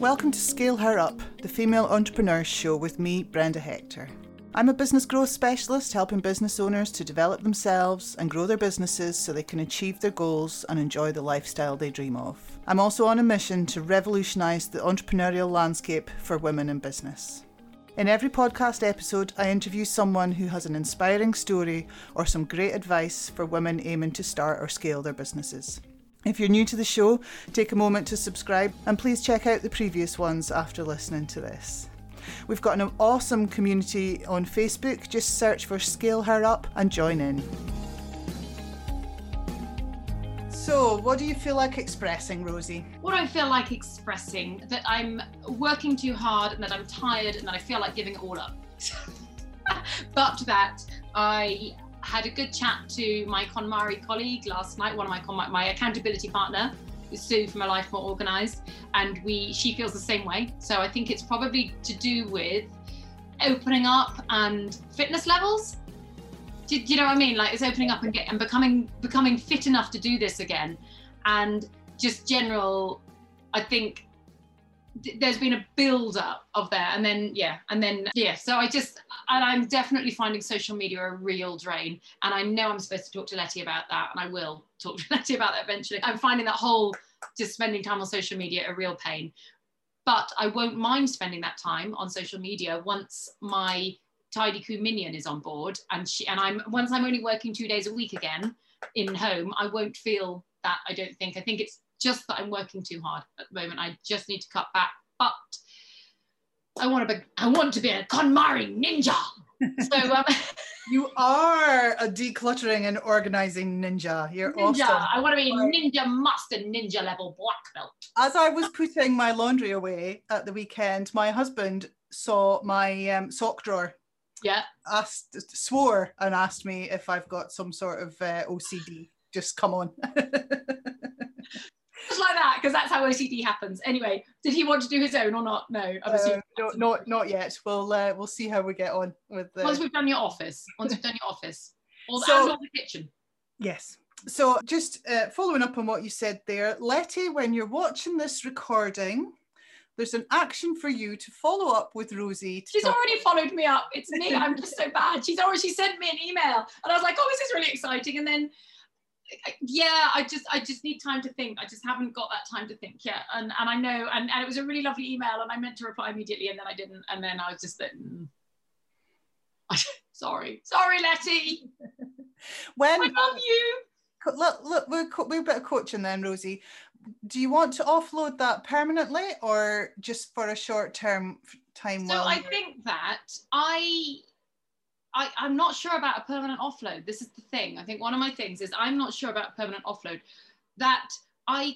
Welcome to Scale Her Up, the Female Entrepreneurs Show with me, Brenda Hector. I'm a business growth specialist helping business owners to develop themselves and grow their businesses so they can achieve their goals and enjoy the lifestyle they dream of. I'm also on a mission to revolutionise the entrepreneurial landscape for women in business. In every podcast episode, I interview someone who has an inspiring story or some great advice for women aiming to start or scale their businesses. If you're new to the show, take a moment to subscribe and please check out the previous ones after listening to this. We've got an awesome community on Facebook. Just search for Scale Her Up and join in. So, what do you feel like expressing, Rosie? What I feel like expressing, that I'm working too hard and that I'm tired and that I feel like giving it all up. But that I had a good chat to my KonMari colleague last night, one of my accountability partner, Sue from A Life More Organized, and she feels the same way. So I think it's probably to do with opening up and fitness levels. Do you know what I mean? Like, it's opening up and becoming fit enough to do this again. And just general, I think there's been a build up of that. And then, yeah. And I'm definitely finding social media a real drain. And I know I'm supposed to talk to Letty about that, and I will talk to Letty about that eventually. I'm finding that whole just spending time on social media a real pain. But I won't mind spending that time on social media once my Tidy Coo minion is on board, and once I'm only working 2 days a week again in home, I won't feel that, I don't think. I think it's just that I'm working too hard at the moment. I just need to cut back. But I want to be a KonMari ninja. So you are a decluttering and organizing ninja. You're ninja. Awesome. I want to be ninja master, ninja level black belt. As I was putting my laundry away at the weekend, my husband saw my sock drawer. Yeah. Swore and asked me if I've got some sort of OCD. Just come on. Just like that, because that's how OCD happens. Anyway, did he want to do his own or not? No, obviously. Not yet. We'll see how we get on with the... Once we've done your office, and all the kitchen. Yes. So just following up on what you said there, Letty, when you're watching this recording, there's an action for you to follow up with Rosie. She's already followed me up. It's me. I'm just so bad. She sent me an email, and I was like, oh, this is really exciting. And then, yeah, I just need time to think. I just haven't got that time to think yet. And I know, and it was a really lovely email, and I meant to reply immediately, and then I didn't. And then I was just like, sorry, Letty. I love you. Look, we're a bit of coaching then, Rosie. Do you want to offload that permanently or just for a short term time? So I think that I'm not sure about a permanent offload. This is the thing. I think one of my things is I'm not sure about permanent offload, that I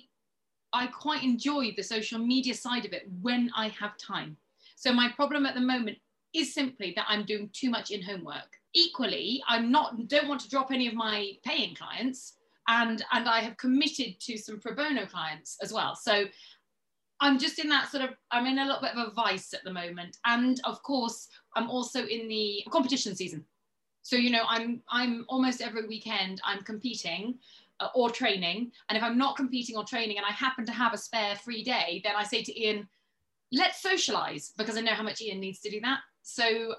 quite enjoy the social media side of it when I have time. So my problem at the moment is simply that I'm doing too much in homework. Equally, don't want to drop any of my paying clients, and I have committed to some pro bono clients as well. So I'm just in that I'm in a little bit of a vice at the moment. And of course, I'm also in the competition season. So, you know, I'm almost every weekend I'm competing or training. And if I'm not competing or training and I happen to have a spare free day, then I say to Ian, let's socialize, because I know how much Ian needs to do that. So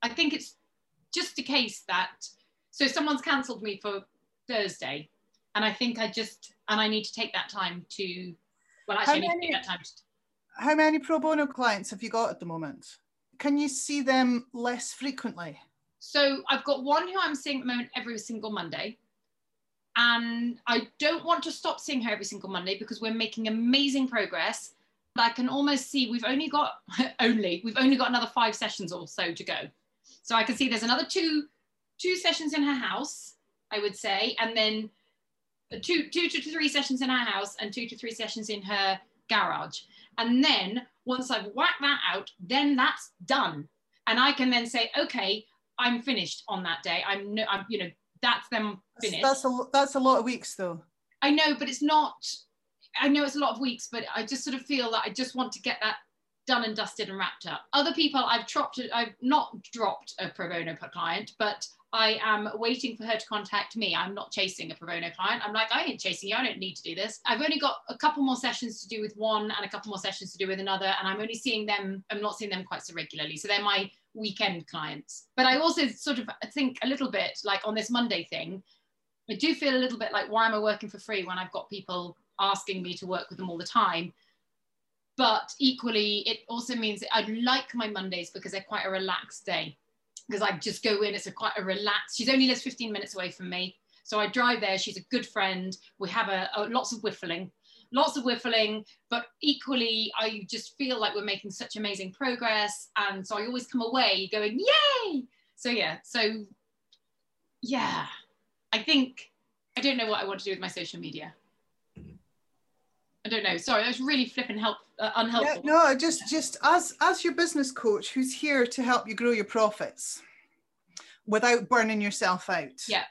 I think it's just a case that, so someone's cancelled me for Thursday, and I think I need to take that time to, well, actually, I need to take that time to... How many pro bono clients have you got at the moment? Can you see them less frequently? So I've got one who I'm seeing at the moment every single Monday, and I don't want to stop seeing her every single Monday because we're making amazing progress. I can almost see we've only got another 5 sessions or so to go. So I can see there's another two sessions in her house, I would say, and then two to three sessions in her house and 2 to 3 sessions in her garage. And then once I've whacked that out, then that's done. And I can then say, okay, I'm finished on that day. That's them finished. That's a lot of weeks though. I know, but it's a lot of weeks, but I just sort of feel that I just want to get that done and dusted and wrapped up. Other people I've not dropped a pro bono client, but I am waiting for her to contact me. I'm not chasing a pro bono client. I'm like, I ain't chasing you. I don't need to do this. I've only got a couple more sessions to do with one and a couple more sessions to do with another. And I'm only seeing them, I'm not seeing them quite so regularly. So they're my weekend clients. But I also sort of think a little bit like on this Monday thing, I do feel a little bit like, why am I working for free when I've got people asking me to work with them all the time? But equally, it also means that I like my Mondays because they're quite a relaxed day. Because I just go in, it's quite a relaxed, she's only lives 15 minutes away from me. So I drive there, she's a good friend. We have lots of whiffling, but equally, I just feel like we're making such amazing progress. And so I always come away going, yay! So yeah, I think, I don't know what I want to do with my social media. I don't know. Sorry, that was really flipping unhelpful. Yeah, no, just as your business coach, who's here to help you grow your profits without burning yourself out. Yeah.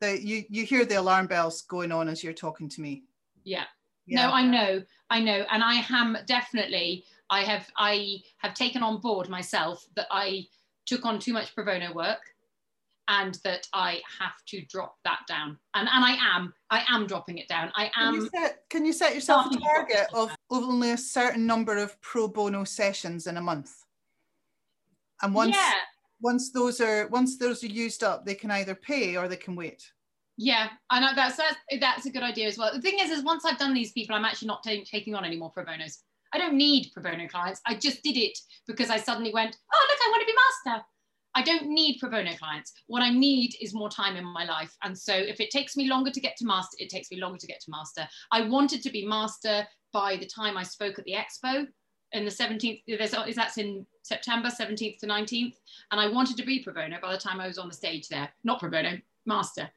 You hear the alarm bells going on as you're talking to me. Yeah. Yeah. No, I know, and I am definitely. I have taken on board myself that I took on too much pro bono work, and that I have to drop that down. And I am dropping it down. I am. Can you set yourself a target of only a certain number of pro bono sessions in a month? And once those are used up, they can either pay or they can wait. Yeah, and that's a good idea as well. The thing is once I've done these people, I'm actually not taking on any more pro bonos. I don't need pro bono clients. I just did it because I suddenly went, oh, look, I want to be master. I don't need pro bono clients. What I need is more time in my life. And so if it takes me longer to get to master, it takes me longer to get to master. I wanted to be master by the time I spoke at the expo in the 17th, that's in September, 17th to 19th. And I wanted to be pro bono by the time I was on the stage there. Not pro bono, master.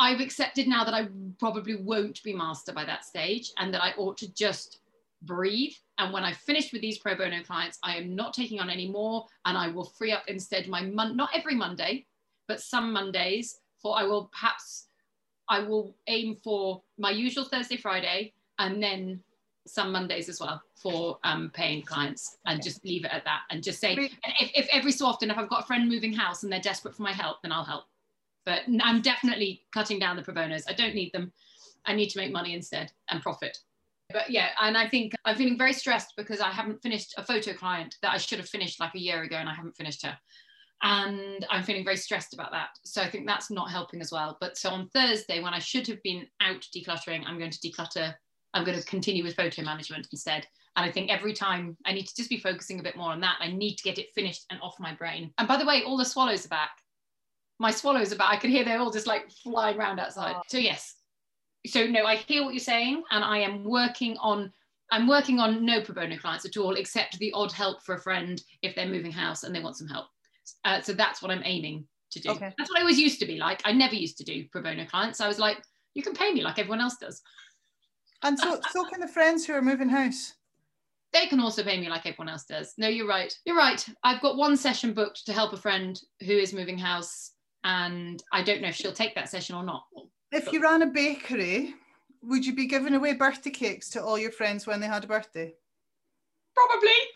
I've accepted now that I probably won't be master by that stage and that I ought to just breathe. And when I finish with these pro bono clients, I am not taking on any more, and I will free up instead my not every Monday, but some Mondays, for I will aim for my usual Thursday, Friday, and then some Mondays as well for paying clients, and just leave it at that and just say, if every so often, if I've got a friend moving house and they're desperate for my help, then I'll help. But I'm definitely cutting down the pro bonos. I don't need them. I need to make money instead and profit. But yeah, and I think I'm feeling very stressed because I haven't finished a photo client that I should have finished like a year ago, and I haven't finished her. And I'm feeling very stressed about that. So I think that's not helping as well. But so on Thursday, when I should have been out decluttering, I'm going to declutter. I'm going to continue with photo management instead. And I think every time I need to just be focusing a bit more on that. I need to get it finished and off my brain. And by the way, all the swallows are back. My swallows are back. I could hear they're all just like flying around outside. So yes. So no, I hear what you're saying, and I am working on no pro bono clients at all, except the odd help for a friend if they're moving house and they want some help. So that's what I'm aiming to do. Okay. That's what I always used to be like. I never used to do pro bono clients. I was like, you can pay me like everyone else does. And so can the friends who are moving house. They can also pay me like everyone else does. No, you're right. You're right. I've got one session booked to help a friend who is moving house, and I don't know if she'll take that session or not. If you ran a bakery, would you be giving away birthday cakes to all your friends when they had a birthday? Probably.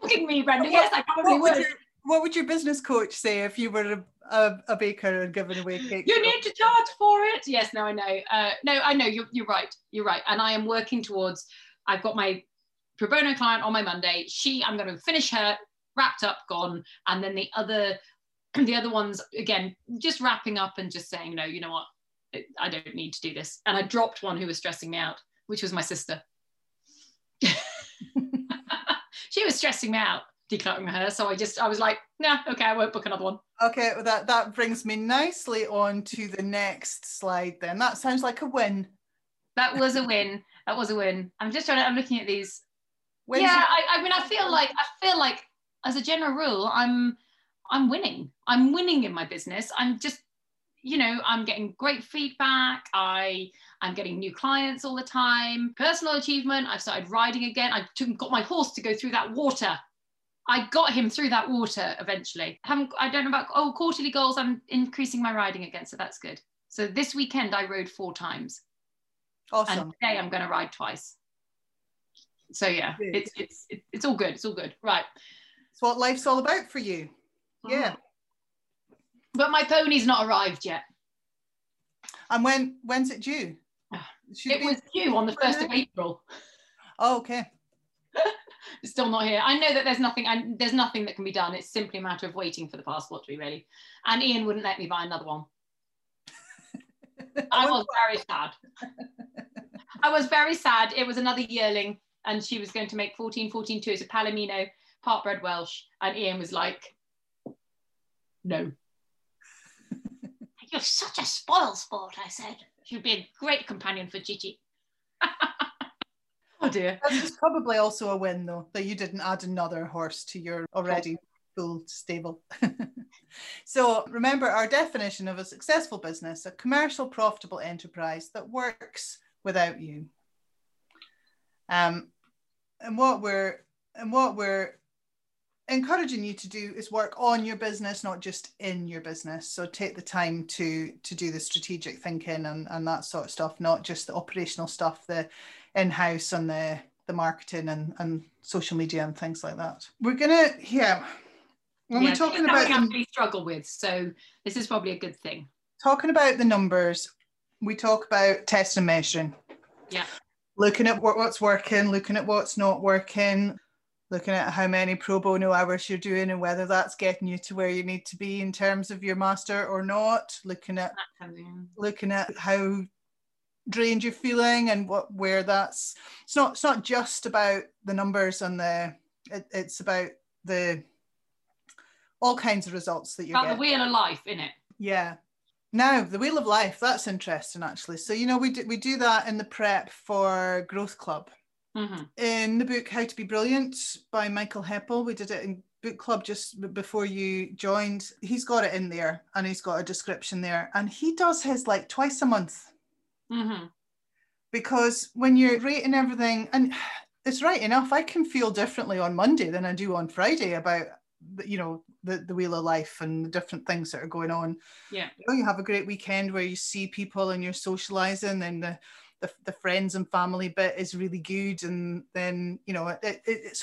Look at me, Brenda. Yes, I probably would. What would your business coach say if you were a baker and giving away cakes? You need to charge for it. Yes, no, I know. No, I know. You're right. You're right. And I am working towards, I've got my pro bono client on my Monday. I'm going to finish her, wrapped up, gone. And then the other ones, again, just wrapping up and just saying, no, you know what, I don't need to do this. And I dropped one who was stressing me out, which was my sister. She was stressing me out, decluttering her. So I was like, nah, okay, I won't book another one. Okay, well, that brings me nicely on to the next slide then. That sounds like a win. That was a win. That was a win. I'm looking at these. When's yeah, I mean, I feel like as a general rule, I'm winning. I'm winning in my business. I'm just, you know, I'm getting great feedback. I'm getting new clients all the time. Personal achievement. I've started riding again. I got my horse to go through that water. I got him through that water eventually. I don't know about quarterly goals. I'm increasing my riding again, so that's good. So this weekend I rode 4 times. Awesome. And today I'm going to ride twice. So yeah, it's all good. It's all good. Right. It's what life's all about for you. Yeah. But my pony's not arrived yet. And when's it due? It was due on the 1st of April. Oh, okay. It's still not here. I know that there's nothing that can be done. It's simply a matter of waiting for the passport to be ready. And Ian wouldn't let me buy another one. I was very sad. I was very sad. It was another yearling, and she was going to make 14-2 as a Palomino, partbred Welsh, and Ian was like, no. You're such a spoil sport, I said. She'd be a great companion for Gigi. Oh dear. That's probably also a win, though, that you didn't add another horse to your already full stable. So remember our definition of a successful business: a commercial, profitable enterprise that works without you. And what we're encouraging you to do is work on your business, not just in your business. So take the time to do the strategic thinking and that sort of stuff, not just the operational stuff, the in-house and the marketing and social media and things like that. We're gonna, yeah, when we're talking about, we really struggle with, so this is probably a good thing. Talking about the numbers, we talk about testing and measuring. Yeah. Looking at what's working, looking at what's not working, looking at how many pro bono hours you're doing and whether that's getting you to where you need to be in terms of your master or not, looking at how drained you're feeling and where that's, it's not just about the numbers and it's about the all kinds of results that you're getting. About the wheel of life, innit? Yeah. Now, the wheel of life, that's interesting actually. So, you know, we do that in the prep for Growth Club. Mm-hmm. In the book How to Be Brilliant by Michael Heppel, we did it in book club just before you joined. He's got it in there and he's got a description there, and he does his like twice a month. Mm-hmm. Because when you're rating everything, and it's right enough, I can feel differently on Monday than I do on Friday about, you know, the wheel of life and the different things that are going on. Yeah. You know, you have a great weekend where you see people and you're socializing, and the friends and family bit is really good, and then, you know, it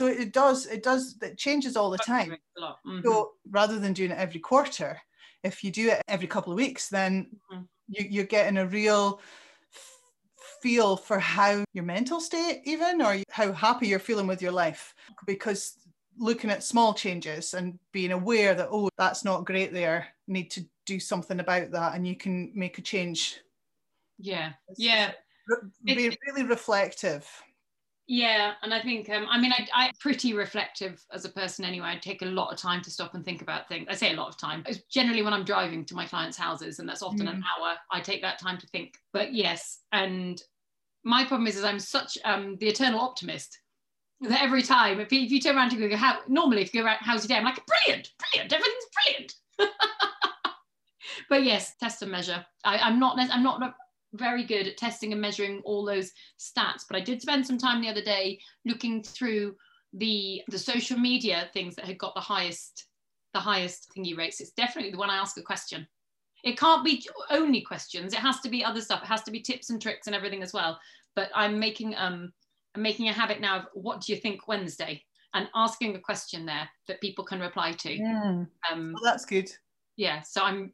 changes all the time. Mm-hmm. So rather than doing it every quarter, if you do it every couple of weeks, then mm-hmm. you're getting a real feel for how your mental state even, or how happy you're feeling with your life, because looking at small changes and being aware that, oh, that's not great there, need to do something about that, and you can make a change. Yeah. Yeah. Be really reflective. Yeah, and I think I'm pretty reflective as a person anyway. I take a lot of time to stop and think about things. I say a lot of time. It's generally when I'm driving to my clients' houses, and that's often an hour. I take that time to think. But yes, and my problem is I'm such the eternal optimist that every time if you turn around to go, how normally if you go around, how's your day? I'm like, brilliant, everything's brilliant. But yes, test and measure. I'm not very good at testing and measuring all those stats, but I did spend some time the other day looking through the social media things that had got the highest thingy rates. It's definitely the one I ask a question. It can't be only questions, it has to be other stuff, it has to be tips and tricks and everything as well. But I'm making a habit now of what do you think Wednesday, and asking a question there that people can reply to. Yeah. Well, that's good. Yeah, so I'm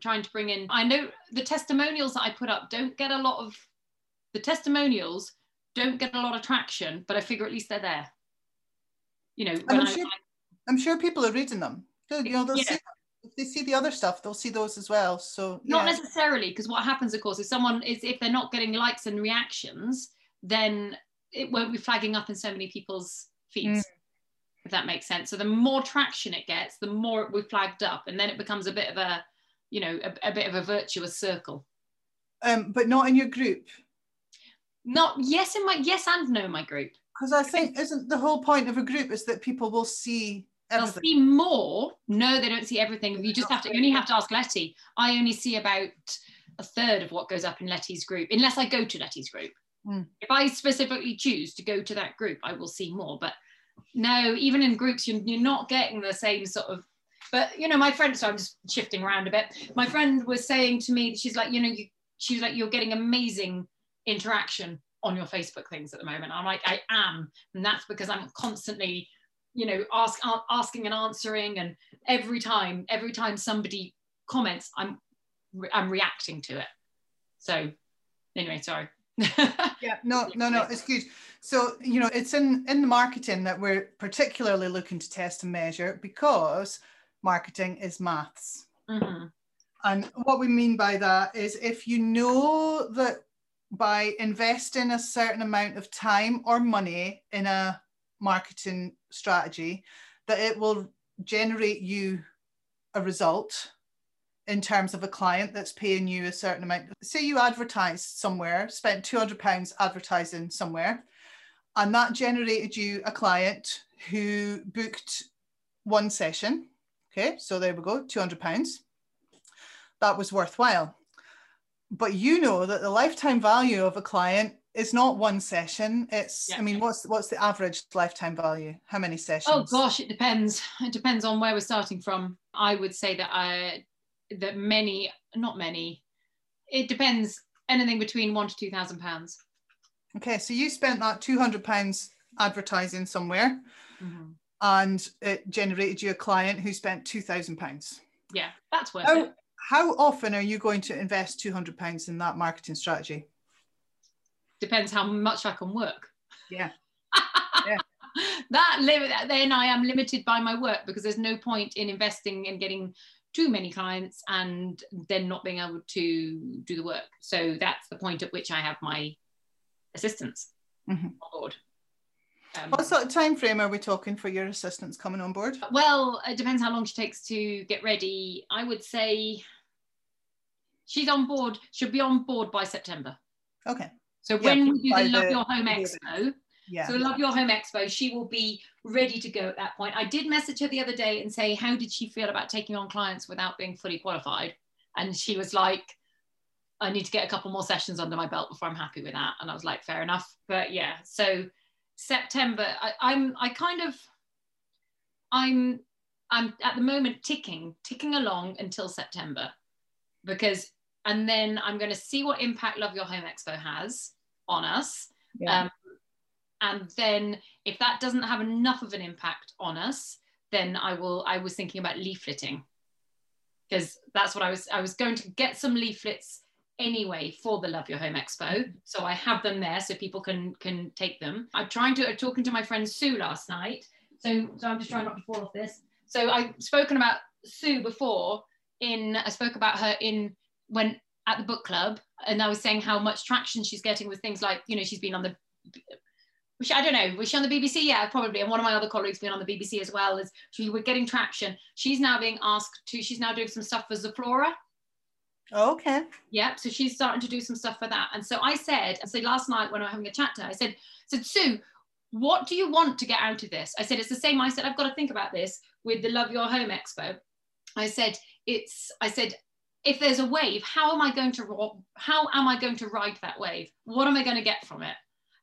trying to bring in, I know the testimonials that I put up don't get a lot of traction, but I figure at least they're there. You know, I'm sure people are reading them. You know, they'll see, if they see the other stuff, they'll see those as well. So yeah. Not necessarily, because what happens, of course, if they're not getting likes and reactions, then it won't be flagging up in so many people's feeds. Mm. If that makes sense. So the more traction it gets, the more we flagged up, and then it becomes a bit of a, you know, a bit of a virtuous circle. But not in your group. Yes and no in my group. Because I think isn't the whole point of a group is that people will see everything. They'll see more. No, they don't see everything. You only have to ask Letty. I only see about a third of what goes up in Letty's group, unless I go to Letty's group. Mm. If I specifically choose to go to that group, I will see more. But no, even in groups, you're not getting the same sort of, but you know, my friend, so I'm just shifting around a bit. My friend was saying to me, she's like, you know, she's like, you're getting amazing interaction on your Facebook things at the moment. I'm like, I am. And that's because I'm constantly you know, asking and answering, and every time somebody comments, I'm reacting to it. So anyway, sorry. Yeah, no, it's good. So, you know, it's in the marketing that we're particularly looking to test and measure, because marketing is maths. Mm-hmm. And what we mean by that is, if you know that by investing a certain amount of time or money in a marketing strategy, that it will generate you a result in terms of a client that's paying you a certain amount. Say you advertised somewhere, spent £200 advertising somewhere, and that generated you a client who booked one session. Okay, so there we go, £200. That was worthwhile. But you know that the lifetime value of a client is not one session. It's, yeah. I mean, what's the average lifetime value? How many sessions? Oh gosh, it depends. It depends on where we're starting from. I would say that it depends, anything between £1,000 to £2,000. Okay, so you spent that £200 advertising somewhere, mm-hmm. and it generated you a client who spent £2,000. Yeah, that's worth it. How often are you going to invest £200 in that marketing strategy? Depends how much I can work. Yeah. Yeah. Then I am limited by my work, because there's no point in investing and getting too many clients and then not being able to do the work. So that's the point at which I have my assistants on board. What sort of time frame are we talking for your assistants coming on board? Well, it depends how long she takes to get ready. I would say she'll be on board by September. Okay. So when we do the Love Your Home Expo, yeah. So Love Your Home Expo, she will be ready to go at that point. I did message her the other day and say, how did she feel about taking on clients without being fully qualified? And she was like, I need to get a couple more sessions under my belt before I'm happy with that. And I was like, fair enough. But yeah, so September, I'm at the moment ticking along until September, because, and then I'm going to see what impact Love Your Home Expo has on us. Yeah. And then if that doesn't have enough of an impact on us, then I was thinking about leafleting, because that's what I was going to get some leaflets anyway for the Love Your Home Expo. So I have them there so people can take them. I'm talking to my friend Sue last night. So I'm just trying not to fall off this. So I've spoken about Sue before I spoke about her when at the book club, and I was saying how much traction she's getting with things like, you know, she's been on was she on the BBC? Yeah, probably. And one of my other colleagues been on the BBC as well. As she were getting traction. She's now being asked to, she's now doing some stuff for Zooplora. Oh, okay. Yeah, so she's starting to do some stuff for that. And so I said last night when I was having a chat to her, I said, Sue, what do you want to get out of this? I said, it's the same. I said, I've got to think about this with the Love Your Home Expo. I said, if there's a wave, how am I going to ride that wave? What am I going to get from it?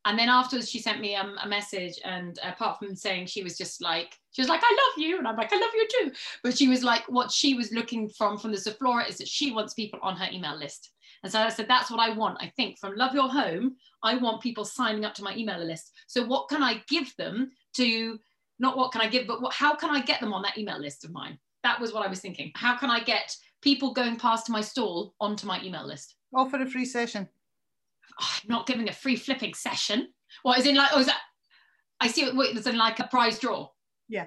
And then afterwards she sent me a message, and apart from saying she was like, I love you. And I'm like, I love you too. But she was like, what she was looking from the Zooplora is that she wants people on her email list. And so I said, that's what I want. I think from Love Your Home, I want people signing up to my email list. So what can I give them to, not what can I give, but how can I get them on that email list of mine? That was what I was thinking. How can I get people going past my stall onto my email list? Offer a free session. Oh, I'm not giving a free flipping session. What is in like? Oh, is that? I see. It was in like a prize draw. Yeah.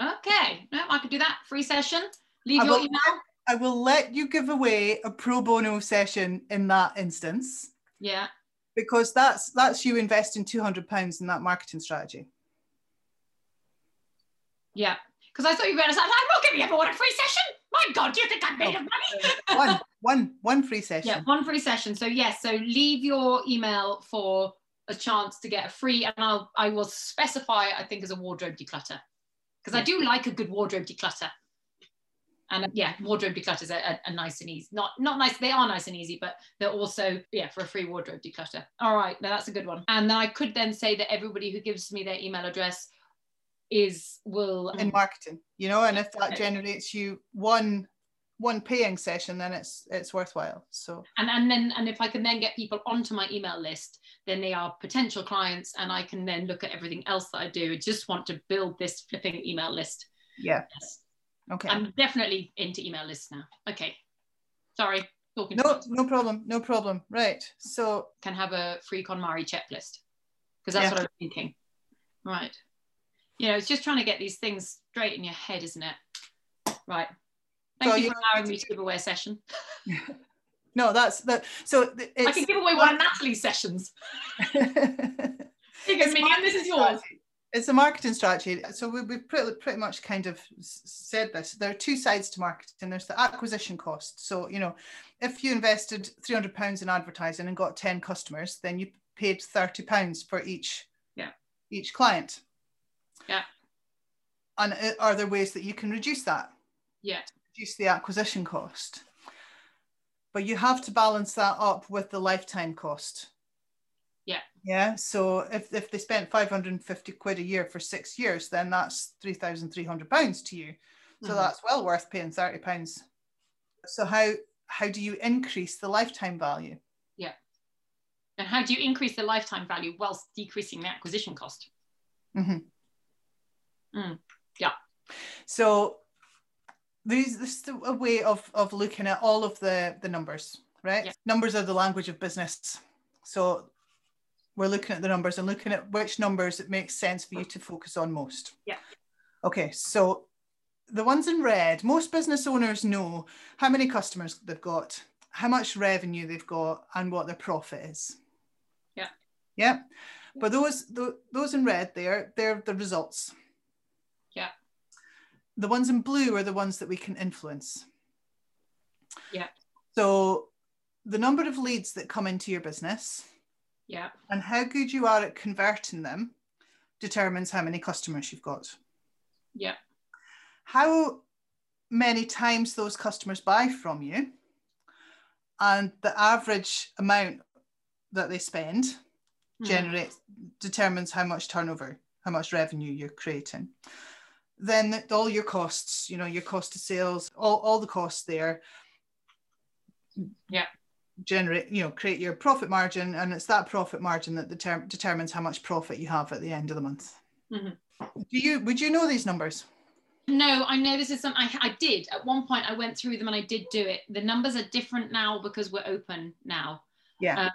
Okay. No, I could do that. Free session. Leave your email. I will let you give away a pro bono session in that instance. Yeah. Because that's you investing £200 in that marketing strategy. Yeah. Because I thought you were going to say, I'm not giving everyone a free session. My God, do you think I'm made of money? One free session. Yeah, one free session. So yes, so leave your email for a chance to get a free, and I will specify, I think, as a wardrobe declutter. Because I do like a good wardrobe declutter. And wardrobe declutters are nice and easy. Not nice, they are nice and easy, but they're also, for a free wardrobe declutter. All right, now that's a good one. And then I could then say that everybody who gives me their email address will in marketing, and if that generates you one one paying session, then it's worthwhile. So and then if I can then get people onto my email list, then they are potential clients, and I can then look at everything else that I do. I just want to build this flipping email list. Yeah. Yes. Okay. I'm definitely into email lists now. Okay. Sorry. Talking no, no problem. No problem. Right. So can have a free KonMari checklist, because that's what I was thinking. Right. You know, it's just trying to get these things straight in your head, isn't it? Right. Thank you for allowing me to give away a session. No, that's that. So I can give away one of Natalie's sessions. This is yours. It's a marketing strategy. So we've pretty much kind of said this. There are two sides to marketing. There's the acquisition cost. So, you know, if you invested £300 in advertising and got 10 customers, then you paid £30 for each client. Yeah. And are there ways that you can reduce that? Yeah. Reduce the acquisition cost. But you have to balance that up with the lifetime cost. Yeah. Yeah. So if they spent 550 quid a year for 6 years, then that's £3,300 to you. So that's well worth paying £30. So how do you increase the lifetime value? Yeah. And how do you increase the lifetime value whilst decreasing the acquisition cost? Yeah. So this is a way of looking at all of the numbers, right? Yeah. Numbers are the language of business. So we're looking at the numbers and looking at which numbers it makes sense for you to focus on most. Yeah. Okay, so the ones in red, most business owners know how many customers they've got, how much revenue they've got, and what their profit is. Yeah. Yeah. But those in red there, they're the results. Yeah. The ones in blue are the ones that we can influence. Yeah. So the number of leads that come into your business, yeah, and how good you are at converting them determines how many customers you've got. Yeah. How many times those customers buy from you and the average amount that they spend determines how much turnover, how much revenue you're creating. Then all your costs, you know, your cost of sales, all the costs there. Yeah. Generate, you know, create your profit margin, and it's that profit margin that determines how much profit you have at the end of the month. Would you know these numbers? No, I know this is something I did at one point. I went through them and I did do it. The numbers are different now because we're open now. Yeah.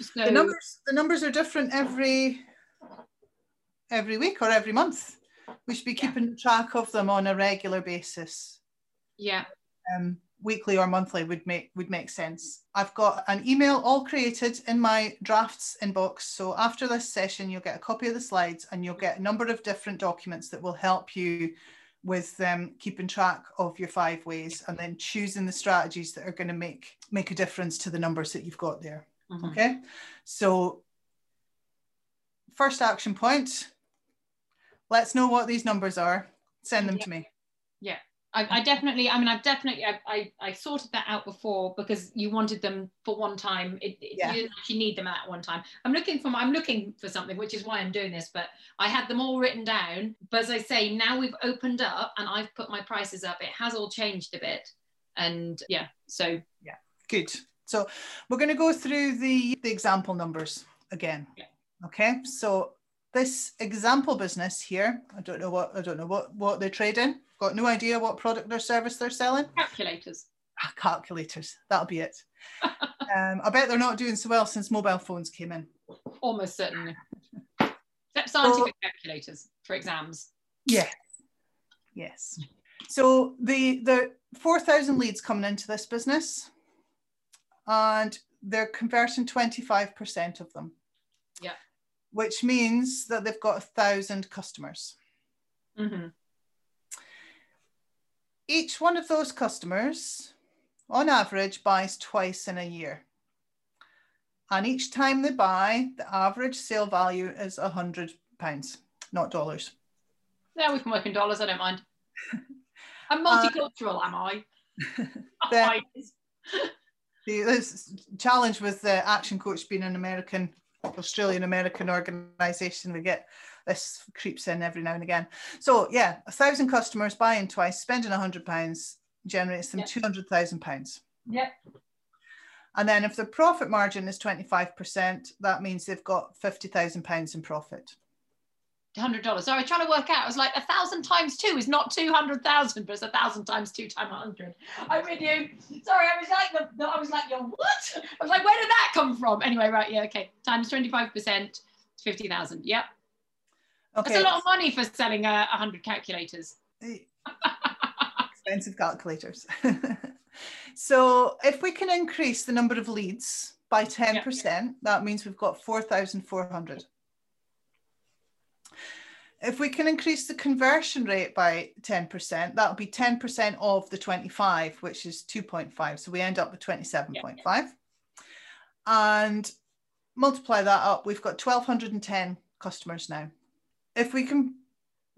So the numbers are different every week or every month. We should be keeping track of them on a regular basis. Yeah. Weekly or monthly would make sense. I've got an email all created in my drafts inbox. So after this session, you'll get a copy of the slides and you'll get a number of different documents that will help you with keeping track of your 5 ways and then choosing the strategies that are going to make a difference to the numbers that you've got there. Okay. So first action point, let's know what these numbers are. Send them to me. Yeah. I sorted that out before because you wanted them for one time. You didn't actually need them at one time. I'm looking for something, which is why I'm doing this, but I had them all written down. But as I say, now we've opened up and I've put my prices up. It has all changed a bit. And good. So we're going to go through the example numbers again. Yeah. Okay. So this example business here, I don't know what they trade in. Got no idea what product or service they're selling. Calculators. That'll be it. I bet they're not doing so well since mobile phones came in. Almost certainly. Except scientific calculators for exams. Yes. Yes. So the 4,000 leads coming into this business, and they're converting 25% of them. Yeah. Which means that they've got 1,000 customers. Each one of those customers, on average, buys twice in a year. And each time they buy, the average sale value is £100, not dollars. Yeah, we can work in dollars, I don't mind. I'm multicultural, am I? This challenge with the Action Coach being an American, Australian-American organisation, we get this creeps in every now and again. So yeah, 1,000 customers buying twice, spending £100, generates them £200,000. Yep. And then if the profit margin is 25%, that means they've got £50,000 in profit. $100. So I was trying to work out. I was like, 1,000 times 2 is not 200,000, but it's 1,000 times 2 times 100. I'm with you. Sorry, I was like, I was like, yo, what? I was like, where did that come from? Anyway, right, yeah, okay. Times 25%, 50,000. Yep. Okay. That's a lot of money for selling 100 calculators. Expensive calculators. So if we can increase the number of leads by 10%, that means we've got 4,400. If we can increase the conversion rate by 10%, that'll be 10% of the 25, which is 2.5. So we end up with 27.5. And multiply that up, we've got 1,210 customers now. If we can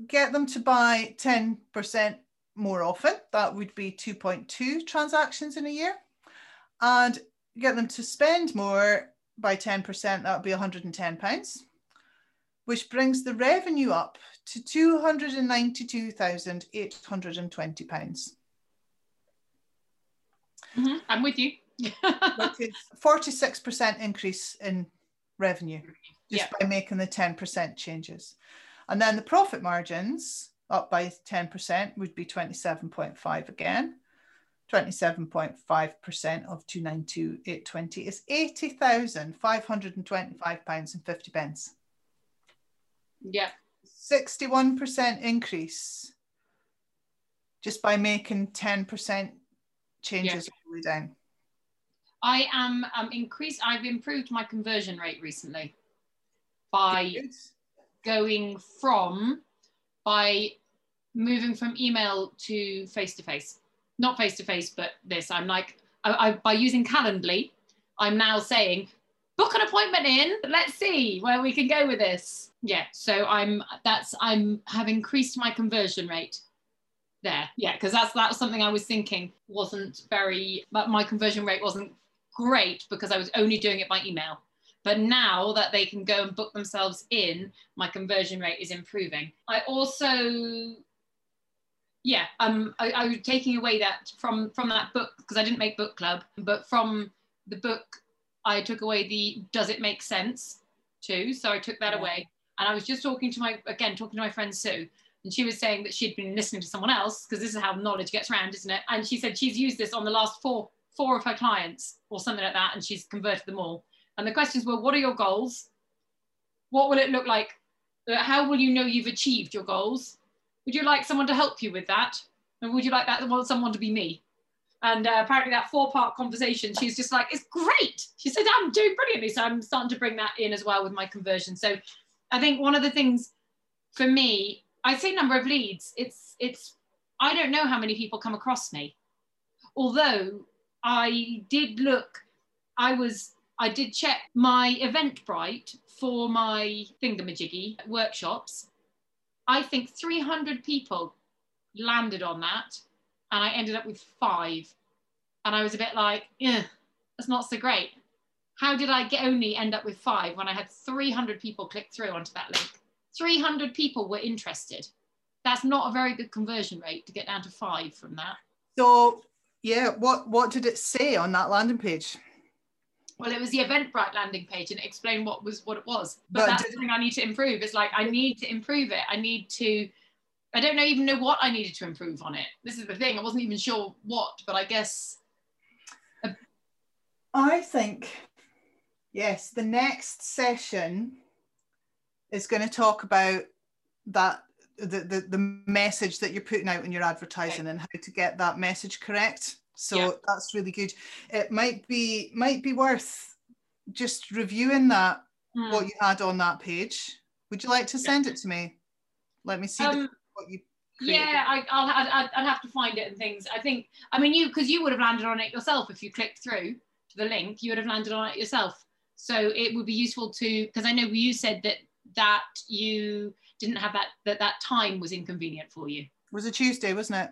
get them to buy 10% more often, that would be 2.2 transactions in a year. And get them to spend more by 10%, that would be £110. Which brings the revenue up to £292,820. Mm-hmm. I'm with you. Which is 46% increase in revenue just by making the 10% changes. And then the profit margins up by 10% would be 27.5 again. 27.5% of 292,820 is £80,525.50. Yeah, 61% increase just by making 10% changes all the way down. I am I've improved my conversion rate recently by going from moving from email to face-to-face. Not face-to-face, but this. I'm like, by using Calendly, I'm now saying, book an appointment in, let's see where we can go with this. Yeah, so I have increased my conversion rate there. Yeah, because that was something I was thinking wasn't very, but my conversion rate wasn't great because I was only doing it by email. But now that they can go and book themselves in, my conversion rate is improving. I also, I was taking away that from that book, because I didn't make book club, but from the book, I took away the does it make sense too, so I took that away. And I was just talking to my friend Sue, and she was saying that she'd been listening to someone else, because this is how knowledge gets around, isn't it? And she said she's used this on the last four of her clients or something like that, and she's converted them all. And the questions were, what are your goals? What will it look like? How will you know you've achieved your goals? Would you like someone to help you with that? And would you like someone to be me? And apparently that 4-part conversation, she's just like, it's great. She said, I'm doing brilliantly. So I'm starting to bring that in as well with my conversion. So I think one of the things for me, I say number of leads, it's I don't know how many people come across me. Although I did look, I did check my Eventbrite for my thingamajiggy workshops. I think 300 people landed on that. And I ended up with 5. And I was a bit like, yeah, that's not so great. How did I only end up with 5 when I had 300 people click through onto that link? 300 people were interested. That's not a very good conversion rate to get down to 5 from that. So, yeah, what did it say on that landing page? Well, it was the Eventbrite landing page, and it explained what it was. But that's the thing I need to improve. It's like, I need to improve it. I don't even know what I needed to improve on it. This is the thing. I wasn't even sure what, but I guess. I think, yes, the next session is going to talk about that, the message that you're putting out in your advertising and how to get that message correct. So that's really good. It might be worth just reviewing that, what you had on that page. Would you like to send it to me? Let me see what you created. Yeah, I'd have to find it and things. I think, because you would have landed on it yourself if you clicked through to the link, you would have landed on it yourself. So it would be useful to, because I know you said that you didn't have that time was inconvenient for you. It was a Tuesday, wasn't it?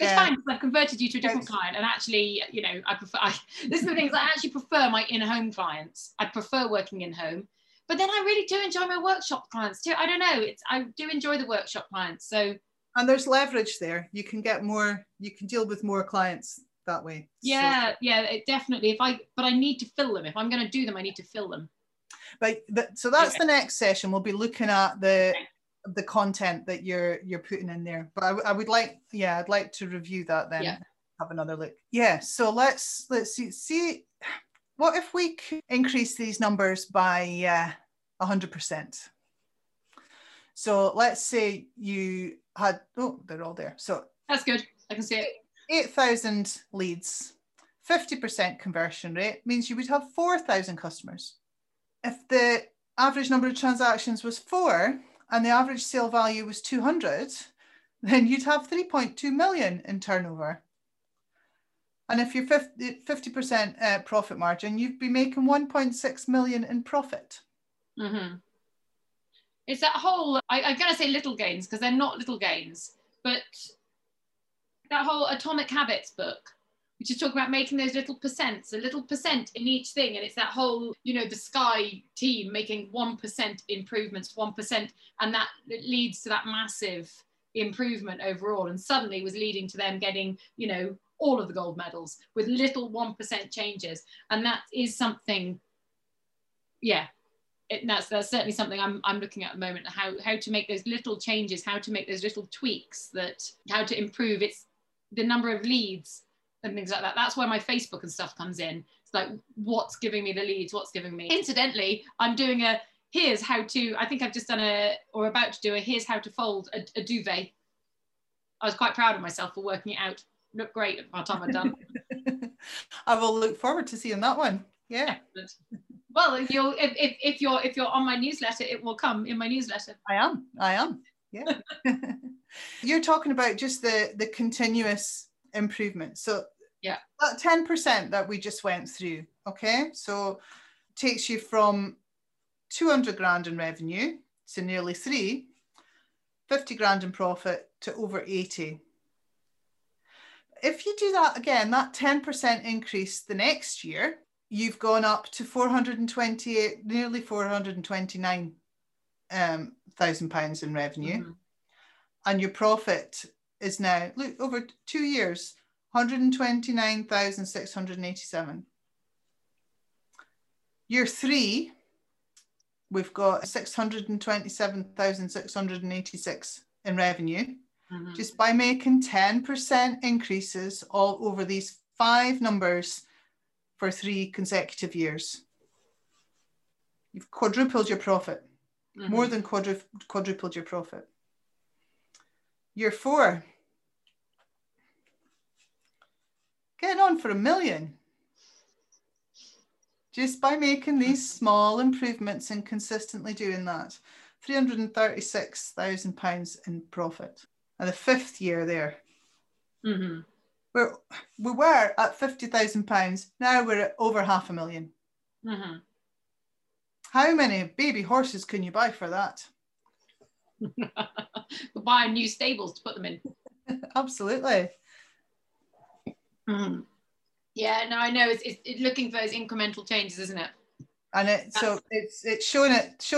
It's fine, because I've converted you to a different client, and actually, I prefer. This is the thing, I actually prefer my in-home clients. I prefer working in home. But then I really do enjoy my workshop clients too. I don't know. I do enjoy the workshop clients. So And there's leverage there. You can get more, you can deal with more clients that way. Yeah, so. It definitely. But I need to fill them. If I'm going to do them, I need to fill them. Right. So that's the next session. We'll be looking at the content that you're putting in there. But I would like, I'd like to review that then. Yeah. Have another look. Yeah. So let's see. What if we could increase these numbers by 100%? So let's say you had, they're all there. So that's good. I can see it. 8,000 leads, 50% conversion rate means you would have 4,000 customers. If the average number of transactions was 4 and the average sale value was 200, then you'd have 3.2 million in turnover. And if you're 50% profit margin, you'd be making 1.6 million in profit. Mm-hmm. It's that whole, I'm going to say little gains because they're not little gains, but that whole Atomic Habits book, which is talking about making those little percents, a little percent in each thing. And it's that whole, the Sky team making 1% improvements, 1%. And that leads to that massive improvement overall. And suddenly was leading to them getting, all of the gold medals with little 1% changes. And that is something, that's certainly something I'm looking at the moment, how to make those little changes, how to make those little tweaks, how to improve the number of leads and things like that. That's where my Facebook and stuff comes in. It's like, what's giving me the leads? What's giving me? Incidentally, I'm doing I think I've just done or about to do here's how to fold a duvet. I was quite proud of myself for working it out. Looked great by the time I'm done. I will look forward to seeing that one. Yeah. Excellent. Well, if you're on my newsletter, it will come in my newsletter. I am. Yeah. You're talking about just the continuous improvement. So yeah, that 10% that we just went through. Okay, so takes you from 200 grand in revenue to nearly 350 grand in profit to over 80. If you do that again, that 10% increase the next year, you've gone up to 428, nearly 429 £1,000 in revenue. Mm-hmm. And your profit is now, look, over 2 years, 129,687. Year 3, we've got 627,686 in revenue, mm-hmm. just by making 10% increases all over these 5 numbers for 3 consecutive years. You've quadrupled your profit, mm-hmm. more than quadrupled your profit. Year 4, getting on for 1 million, just by making these small improvements and consistently doing that. £336,000 in profit. And the 5th year there. Mm-hmm. We were at £50,000. Now we're at over £500,000. Mm-hmm. How many baby horses can you buy for that? We'll buy new stables to put them in. Absolutely. Mm-hmm. Yeah, no, I know. It's looking for those incremental changes, isn't it? And it's showing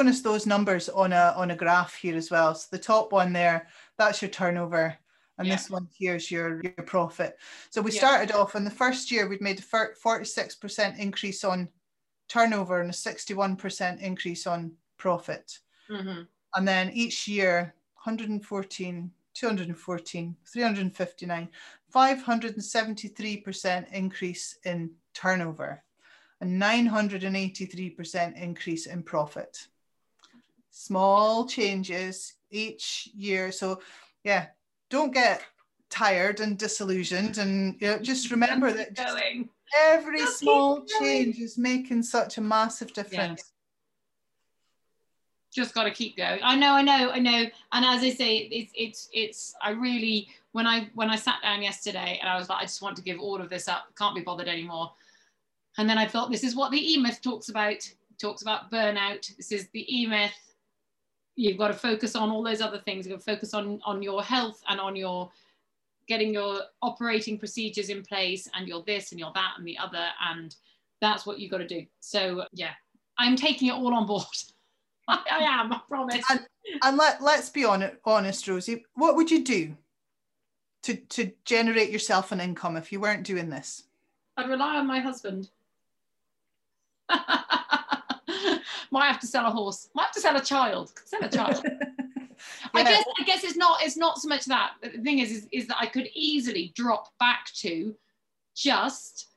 us those numbers on a graph here as well. So the top one there, that's your turnover. And this one here's your profit. So we started off in the first year, we'd made a 46% increase on turnover and a 61% increase on profit. Mm-hmm. And then each year, 114, 214, 359, 573% increase in turnover and 983% increase in profit. Small changes each year. So yeah. Don't get tired and disillusioned, and just remember that every small change is making such a massive difference. Yeah. Just got to keep going. I know. And as I say, it's. I really, when I sat down yesterday, and I was like, I just want to give all of this up. Can't be bothered anymore. And then I thought, this is what the E-Myth talks about. It talks about burnout. This is the E-Myth. You've got to focus on all those other things. You've got to focus on your health and on your getting your operating procedures in place and your this and your that and the other. And that's what you've got to do. So yeah, I'm taking it all on board. I am, I promise. And let's be honest, Rosie, what would you do to generate yourself an income if you weren't doing this? I'd rely on my husband. Might have to sell a horse. Might have to sell a child. Yeah. I guess it's not so much that. The thing is that I could easily drop back to just.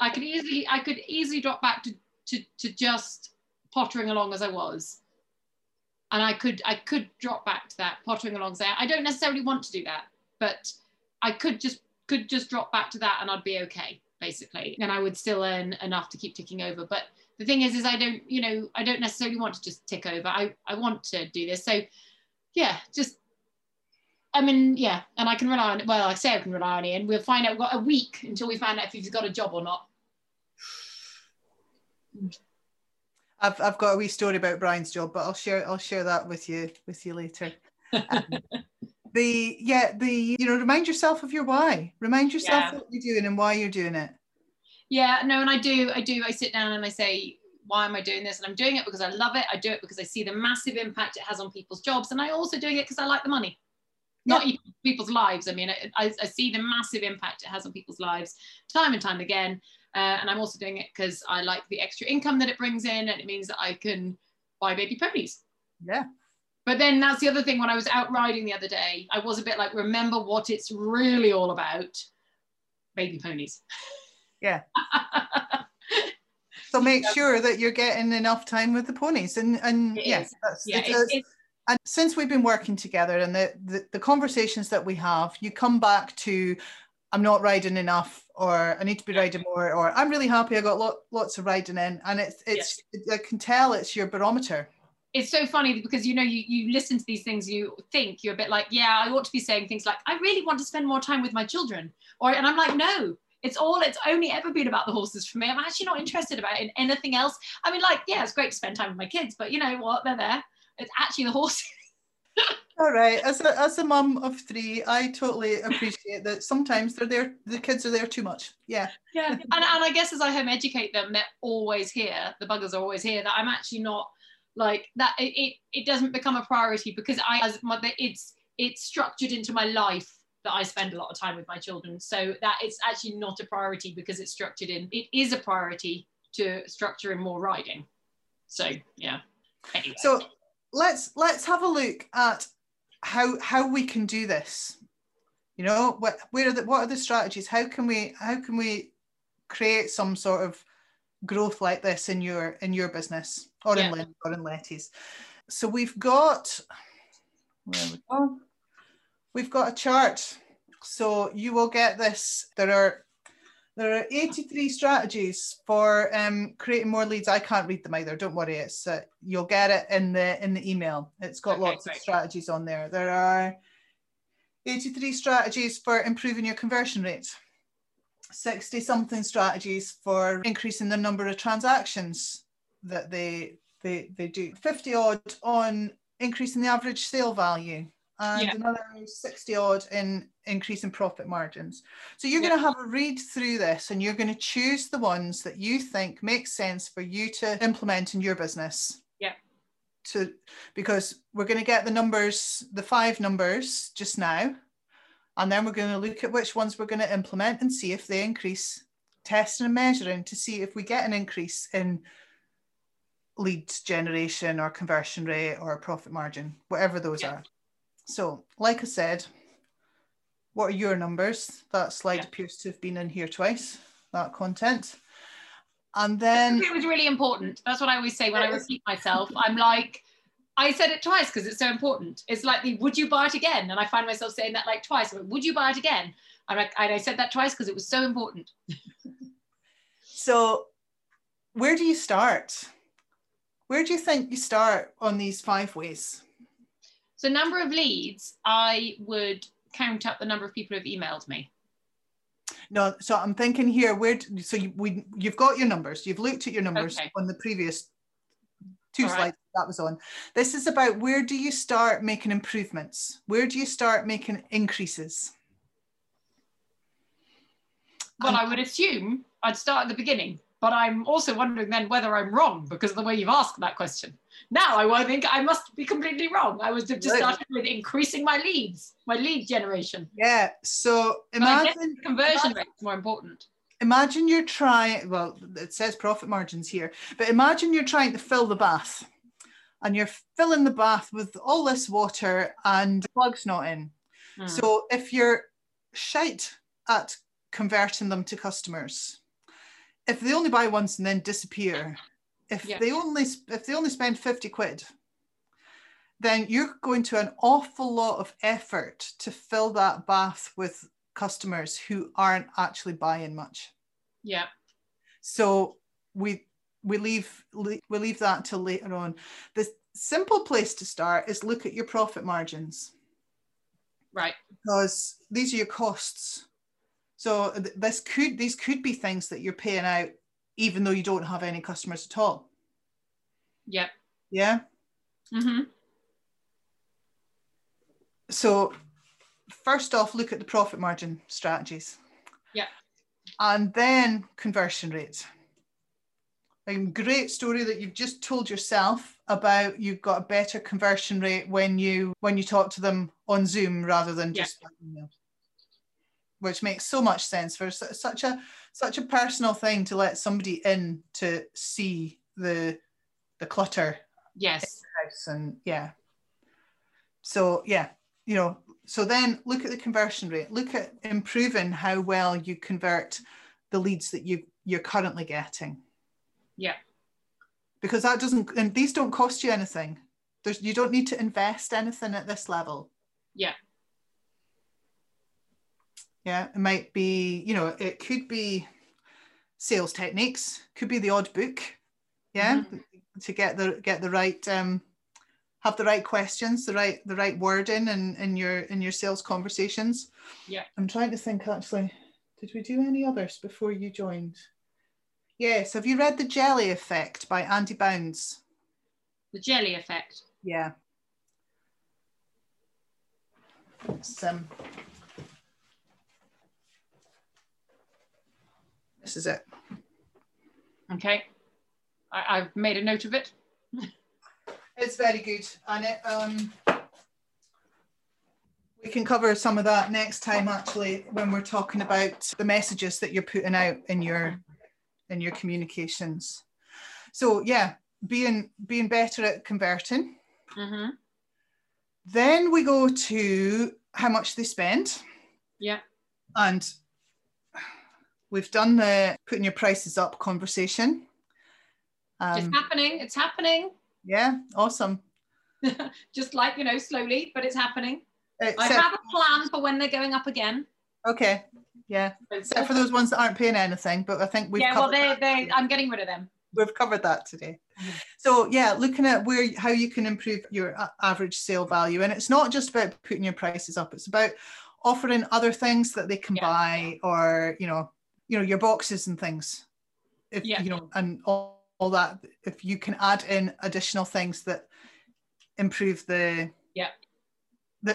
I could easily drop back to just pottering along as I was, and I could drop back to that pottering along. Say I don't necessarily want to do that, but I could just drop back to that, and I'd be okay basically, and I would still earn enough to keep ticking over. But the thing is I don't necessarily want to just tick over. I want to do this. So yeah, just, I mean, yeah, and I can rely on, well, I say I can rely on Ian. We'll find out, we've got a week until we find out if he's got a job or not. I've got a wee story about Brian's job, but I'll share that with you later. Remind yourself of your why. Remind yourself what you're doing and why you're doing it. Yeah, no, and I do. I sit down and I say, why am I doing this? And I'm doing it because I love it. I do it because I see the massive impact it has on people's jobs. And I also doing it because I like the money. Not even people's lives. I mean, I see the massive impact it has on people's lives time and time again. And I'm also doing it because I like the extra income that it brings in, and it means that I can buy baby ponies. Yeah. But then that's the other thing. When I was out riding the other day, I was a bit like, remember what it's really all about, baby ponies. Yeah. So make sure that you're getting enough time with the ponies. And yes, and since we've been working together and the conversations that we have, you come back to, I'm not riding enough, or I need to be riding more, or I'm really happy I got lots of riding in. And it's I can tell it's your barometer. It's so funny because, you listen to these things, you think you're a bit like, yeah, I ought to be saying things like, I really want to spend more time with my children. And I'm like, no, it's only ever been about the horses for me. I'm actually not interested about in anything else. I mean, like, yeah, it's great to spend time with my kids, but you know what, they're there. It's actually the horses. All right. As a mum of three, I totally appreciate that sometimes they're there, the kids are there too much. Yeah. Yeah. And I guess as I home educate them, they're always here. The buggers are always here, that I'm actually not like that. It doesn't become a priority because it's structured into my life that I spend a lot of time with my children. So that it's actually not a priority because it's structured in. It is a priority to structure in more riding. So yeah. Anyway. So let's have a look at how we can do this. What are the strategies? How can we create some sort of growth like this in your business or in Lenny or in Letty's? So we've got a chart. So you will get this. There are 83 strategies for creating more leads. I can't read them either. Don't worry. It's you'll get it in the email. It's got lots of strategies on there. There are 83 strategies for improving your conversion rate, 60 something strategies for increasing the number of transactions that they do, 50 odd on increasing the average sale value, and another 60 odd in increasing profit margins. So you're going to have a read through this, and you're going to choose the ones that you think make sense for you to implement in your business. Yeah. Because we're going to get the numbers, the 5 numbers just now, and then we're going to look at which ones we're going to implement and see if they increase, testing and measuring to see if we get an increase in lead generation or conversion rate or profit margin, whatever those are. So, like I said, what are your numbers? That slide appears to have been in here twice, that content. And then... It was really important. That's what I always say when I repeat myself. I'm like, I said it twice because it's so important. It's like the, would you buy it again? And I find myself saying that like twice. I'm like, would you buy it again? And I said that twice because it was so important. So, where do you start? Where do you think you start on these 5 ways? The number of leads, I would count up the number of people who've emailed me. No, so I'm thinking here, you've got your numbers, you've looked at your numbers on the previous 2 slides that was on. This is about where do you start making improvements? Where do you start making increases? Well, I would assume I'd start at the beginning. But I'm also wondering then whether I'm wrong because of the way you've asked that question. Now I think I must be completely wrong. I was just starting with increasing my leads, my lead generation. Yeah, so imagine conversion rate is more important. Imagine you're trying, well, it says profit margins here, but imagine you're trying to fill the bath and you're filling the bath with all this water and the plug's not in. Mm. So if you're shite at converting them to customers, if they only buy once and then disappear, if they only spend 50 quid, then you're going to an awful lot of effort to fill that bath with customers who aren't actually buying much. Yeah. So we leave that till later on. The simple place to start is look at your profit margins. Right. Because these are your costs. So these could be things that you're paying out even though you don't have any customers at all. Yep. Yeah. Mm-hmm. So first off, look at the profit margin strategies. Yeah. And then conversion rates. A great story that you've just told yourself about you've got a better conversion rate when you talk to them on Zoom rather than just by email. Which makes so much sense for such a personal thing to let somebody in to see the clutter. Yes. And yeah. So yeah, you know. So then look at the conversion rate. Look at improving how well you convert the leads that you're currently getting. Yeah. Because that doesn't, and these don't cost you anything. You don't need to invest anything at this level. Yeah. Yeah, it might be, you know, it could be sales techniques, could be the odd book, yeah, mm-hmm. to get the right, have the right questions, the right wording in your sales conversations. Yeah, I'm trying to think actually. Did we do any others before you joined? Yes. Have you read The Jelly Effect by Andy Bounds? The Jelly Effect. Yeah. This is it. Okay, I've made a note of it. It's very good, and it we can cover some of that next time actually when we're talking about the messages that you're putting out in your communications. So yeah, being better at converting. Mm-hmm. Then we go to how much they spend. Yeah. And we've done the putting your prices up conversation. It's happening. It's happening. Yeah. Awesome. Just like, you know, slowly, but it's happening. Except, I have a plan for when they're going up again. Okay. Yeah. Except for those ones that aren't paying anything, but I think we've covered that. I'm getting rid of them. We've covered that today. Mm-hmm. So yeah, looking at how you can improve your average sale value. And it's not just about putting your prices up. It's about offering other things that they can buy, or, you know, your boxes and things, if you know, and all that, if you can add in additional things that improve that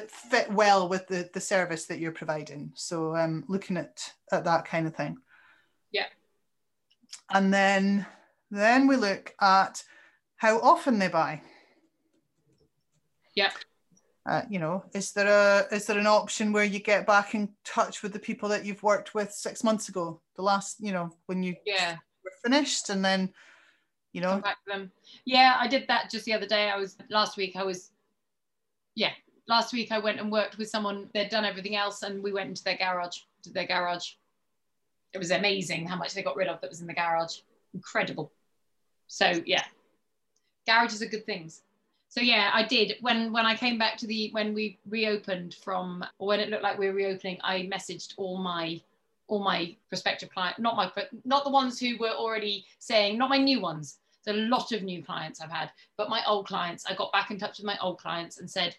fit well with the service that you're providing. So looking at that kind of thing. Yeah. And then we look at how often they buy. Yeah. You know, is there an option where you get back in touch with the people that you've worked with 6 months ago, the last, you know, when you were finished, and then, you know, come back to them. Yeah, I did that just the other day. Last week I went and worked with someone. They'd done everything else, and we went into their garage. It was amazing how much they got rid of that was in the garage. Incredible. So yeah, garages are good things. So yeah, I did. When I came back when we reopened when it looked like we were reopening, I messaged all my prospective clients, not the ones who were already saying, not my new ones. There's a lot of new clients I've had, but my old clients, I got back in touch with my old clients and said,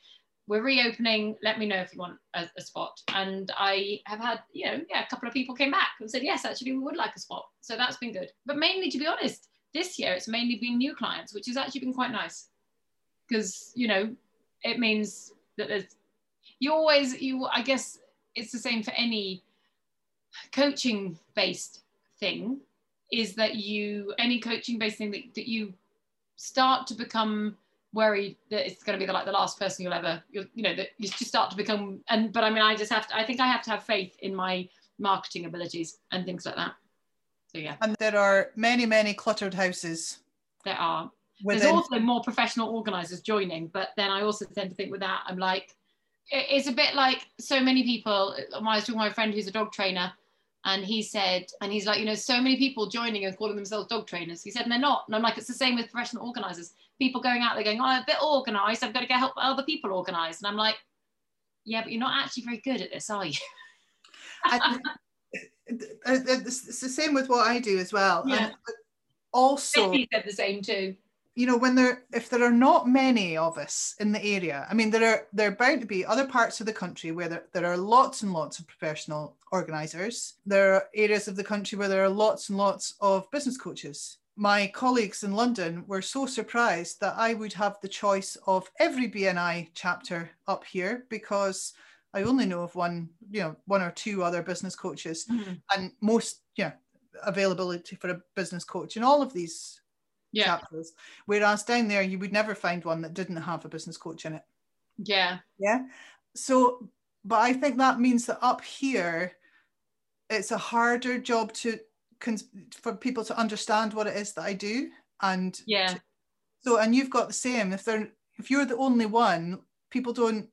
we're reopening, let me know if you want a spot. And I have had, a couple of people came back and said, yes, actually, we would like a spot. So that's been good. But mainly, to be honest, this year, it's mainly been new clients, which has actually been quite nice. Because, you know, it means that I guess it's the same for any coaching based thing. is that you, any coaching based thing that you start to become worried that it's going to be like the last person you'll ever, you know, that you just start to become, but I mean, I think I have to have faith in my marketing abilities and things like that. So yeah. And there are many, many cluttered houses. There are. There's also more professional organisers joining, but then I also tend to think with that, I'm like, it's a bit like so many people. I was talking to my friend who's a dog trainer, and he said, and he's like, you know, so many people joining and calling themselves dog trainers. He said, and they're not. And I'm like, it's the same with professional organisers. People going out, they're going, oh, I'm a bit organised. I've got to get help other people organise. And I'm like, yeah, but you're not actually very good at this, are you? It's the same with what I do as well. Yeah. And also, he said the same too. You know, when if there are not many of us in the area, I mean, there are bound to be other parts of the country where there are lots and lots of professional organisers. There are areas of the country where there are lots and lots of business coaches. My colleagues in London were so surprised that I would have the choice of every BNI chapter up here, because I only know of one or two other business coaches, mm-hmm. and most, yeah, availability for a business coach in all of these chapters. Whereas down there, you would never find one that didn't have a business coach in it. Yeah. Yeah. So, but I think that means that up here, it's a harder job for people to understand what it is that I do. And yeah. So, and you've got the same. If you're the only one, people don't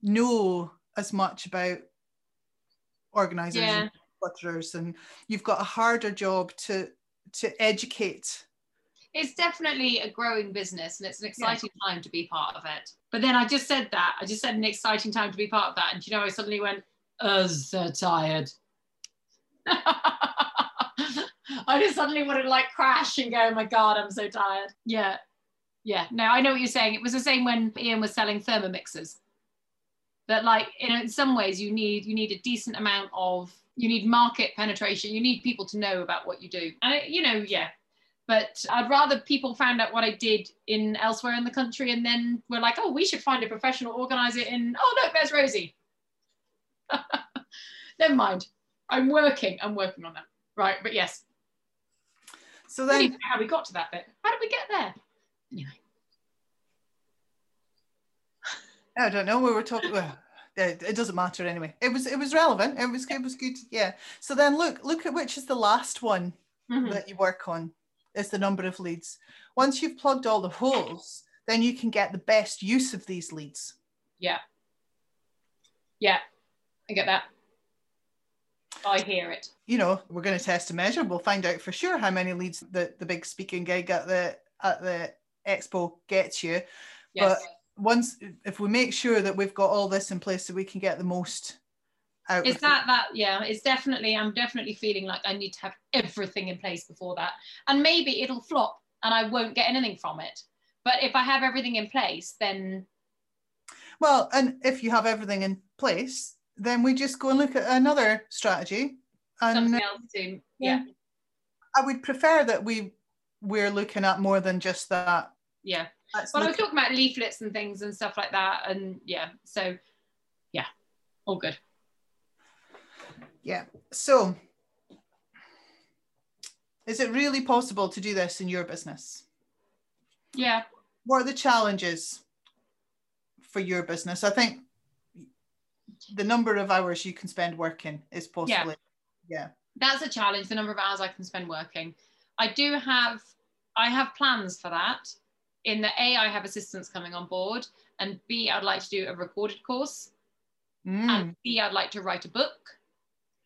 know as much about organisers and clutterers, and you've got a harder job to educate. It's definitely a growing business, and it's an exciting time to be part of it. But then I just said an exciting time to be part of that, and you know, I suddenly went, oh, so tired. I just suddenly wanted to like crash and go, oh my God, I'm so tired. Yeah. Yeah. No, I know what you're saying. It was the same when Ian was selling Thermomixers. That like, in some ways you need a decent amount of, you need market penetration. You need people to know about what you do. And it, you know, yeah. But I'd rather people found out what I did in elsewhere in the country, and then were like, oh, we should find a professional organizer in, oh, look, there's Rosie. Never mind. I'm working on that. Right, but yes. So then, I don't know how we got to that bit? How did we get there? Anyway, I don't know. We were talking. Well, it doesn't matter anyway. It was relevant. It was good. Yeah. So then, look at which is the last one mm-hmm. that you work on. Is the number of leads. Once you've plugged all the holes, then you can get the best use of these leads. Yeah. Yeah, I get that. I hear it. You know, we're going to test and measure. We'll find out for sure how many leads the big speaking gig at the expo gets you. Yes. But once, if we make sure that we've got all this in place, so we can get the most out. Is that yeah? It's definitely. I'm definitely feeling like I need to have everything in place before that, and maybe it'll flop, and I won't get anything from it. But if I have everything in place, then. Well, and if you have everything in place, then we just go and look at another strategy. And something else too. Yeah. I would prefer that we're looking at more than just that. Yeah. Well, I was talking about leaflets and things and stuff like that. And yeah, so yeah, all good. Yeah. So is it really possible to do this in your business? Yeah. What are the challenges for your business? I think the number of hours you can spend working is possibly, yeah. That's a challenge, the number of hours I can spend working. I have plans for that, in that A, I have assistants coming on board, and B, I'd like to do a recorded course, and B, I'd like to write a book.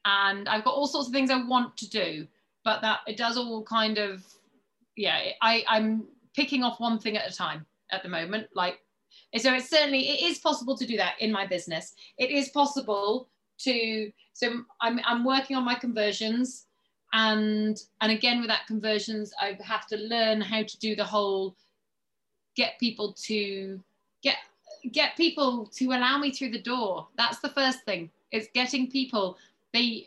And I've got all sorts of things I want to do, but that it does all kind of, yeah, I'm picking off one thing at a time at the moment, like, so it's certainly, it is possible to do that in my business. It is possible to, so I'm working on my conversions, and again, with that conversions, I have to learn how to do the whole, get people to allow me through the door. That's the first thing. It's getting people, I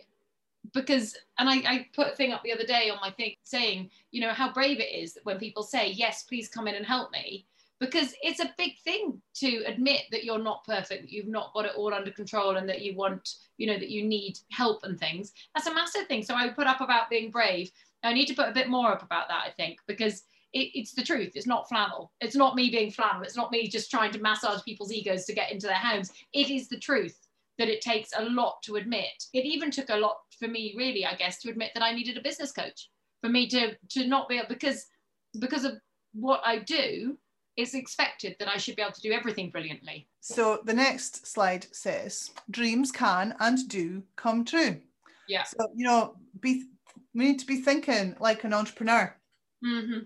put a thing up the other day on my thing saying, you know, how brave it is that when people say, yes, please come in and help me. Because it's a big thing to admit that you're not perfect, that you've not got it all under control, and that you want, you know, that you need help and things. That's a massive thing. So I put up about being brave, I need to put a bit more up about that, I think, because it's the truth. It's not flannel. It's not me being flannel. It's not me just trying to massage people's egos to get into their homes. It is the truth that it takes a lot to admit. It even took a lot for me, really, I guess, to admit that I needed a business coach, for me to not be able, because of what I do, it's expected that I should be able to do everything brilliantly. So the next slide says, dreams can and do come true. Yeah. So, you know, we need to be thinking like an entrepreneur. Mm-hmm.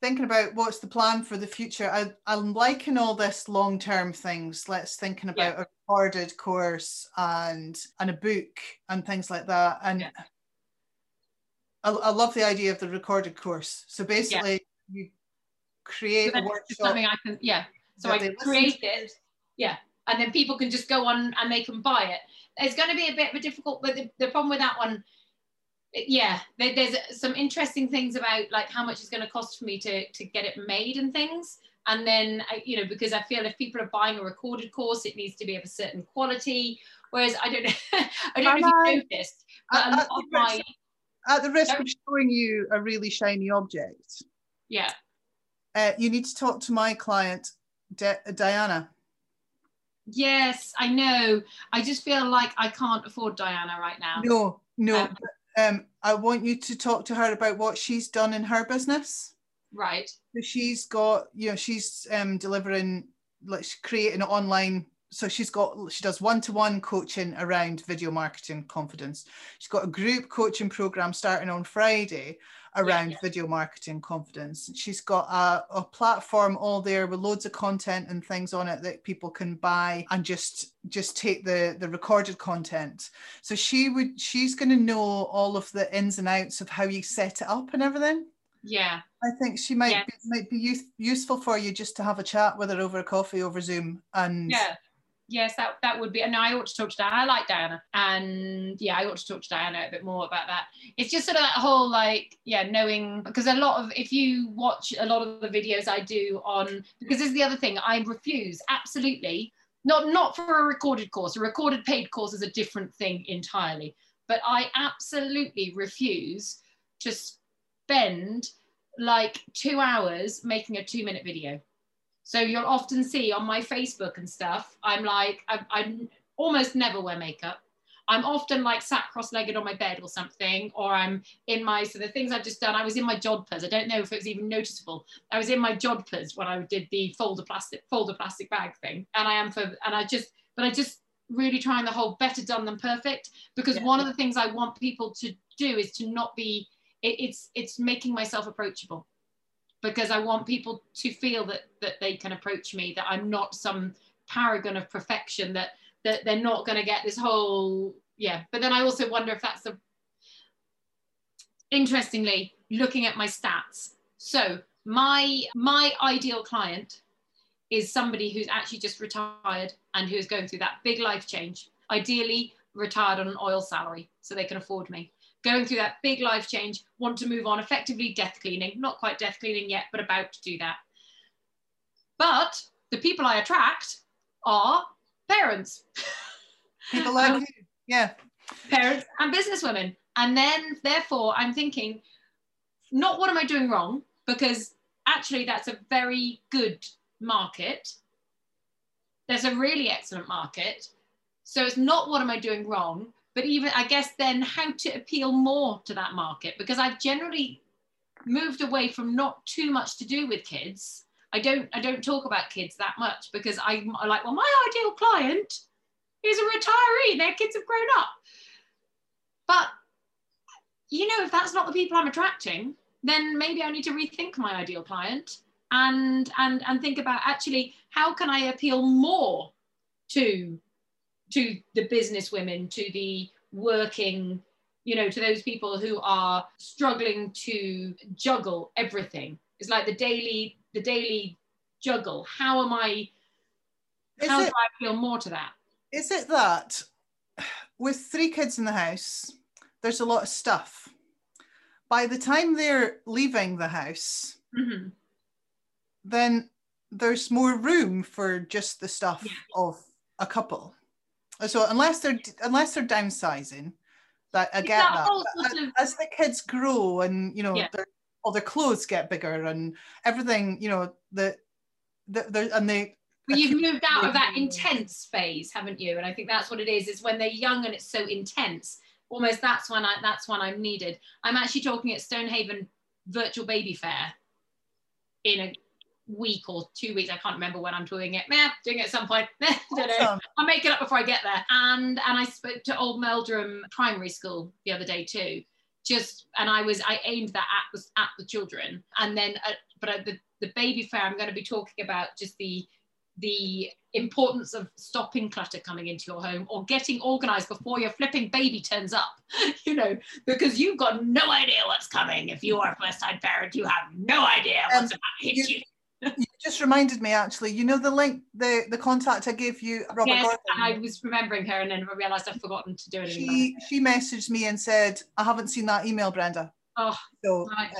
Thinking about what's the plan for the future. I'm liking all this long-term things. Let's thinking about a recorded course and a book and things like that. And I love the idea of the recorded course. So basically you create so a workshop. Something I can, so I can create it. Yeah. And then people can just go on and they can buy it. It's going to be a bit of a difficult, but the problem with that one, there's some interesting things about like how much it's going to cost for me to get it made and things. And then, you know, because I feel if people are buying a recorded course, it needs to be of a certain quality. Whereas I don't know, I don't know if you've noticed, but at the risk of showing you a really shiny object. Yeah. You need to talk to my client, Diana. Yes, I know. I just feel like I can't afford Diana right now. No. I want you to talk to her about what she's done in her business. Right. So she's got, you know, she's delivering, like creating online. So she does one-to-one coaching around video marketing confidence. She's got a group coaching program starting on Friday around video marketing confidence. She's got a platform all there with loads of content and things on it that people can buy and just take the recorded content. So she's going to know all of the ins and outs of how you set it up and everything. Yeah. I think she might be useful for you just to have a chat with her over a coffee, over Zoom. And yes, that would be, and I ought to talk to Diana. I like Diana, and I ought to talk to Diana a bit more about that. It's just sort of that whole like, knowing, because a lot of, if you watch a lot of the videos I do on, because this is the other thing, I refuse absolutely, not for a recorded course. A recorded paid course is a different thing entirely, but I absolutely refuse to spend like 2 hours making a 2-minute video. So you'll often see on my Facebook and stuff, I'm like, I almost never wear makeup. I'm often like sat cross-legged on my bed or something, or I'm in my, so the things I've just done, I was in my jodhpurs. I don't know if it was even noticeable. I was in my jodhpurs when I did the fold a plastic bag thing. But I just really trying the whole better done than perfect, because one of the things I want people to do is to not be, it's making myself approachable. Because I want people to feel that they can approach me, that I'm not some paragon of perfection, that they're not going to get this whole, But then I also wonder if that's the, interestingly, looking at my stats. So my ideal client is somebody who's actually just retired and who's going through that big life change, ideally retired on an oil salary so they can afford me. Going through that big life change, want to move on, effectively death cleaning, not quite death cleaning yet, but about to do that. But the people I attract are parents. People like you, Parents and businesswomen. And then, therefore, I'm thinking, not what am I doing wrong, because actually that's a very good market. There's a really excellent market. So it's not what am I doing wrong, but even, I guess, then how to appeal more to that market, because I've generally moved away from not too much to do with kids. I don't talk about kids that much, because I'm like, well, my ideal client is a retiree. Their kids have grown up. But, you know, if that's not the people I'm attracting, then maybe I need to rethink my ideal client and think about actually, how can I appeal more to the business women, to the working, you know, to those people who are struggling to juggle everything. It's like the daily juggle. How am I, do I feel more to that? Is it that with 3 kids in the house, there's a lot of stuff. By the time they're leaving the house, mm-hmm. then there's more room for just the stuff of a couple. So unless they're downsizing, that I get that. As the kids grow and, you know, all their clothes get bigger and everything, you know, Well, you've moved out of that intense phase, haven't you? And I think that's what it is when they're young and it's so intense. Almost that's when I'm needed. I'm actually talking at Stonehaven Virtual Baby Fair in a week or 2 weeks. I can't remember when I'm doing it at some point. Awesome. I'll make it up before I get there. And I spoke to Oldmeldrum Primary School the other day too. I aimed that at the children. And then, but at the baby fair, I'm going to be talking about just the importance of stopping clutter coming into your home or getting organized before your flipping baby turns up, you know, because you've got no idea what's coming. If you are a first-time parent, you have no idea what's about to hit you. You just reminded me, actually, you know, the link, the contact I gave you, Robert Gordon. I was remembering her and then I realized I've forgotten to do it. She messaged me and said, I haven't seen that email, Brenda. Oh, so right.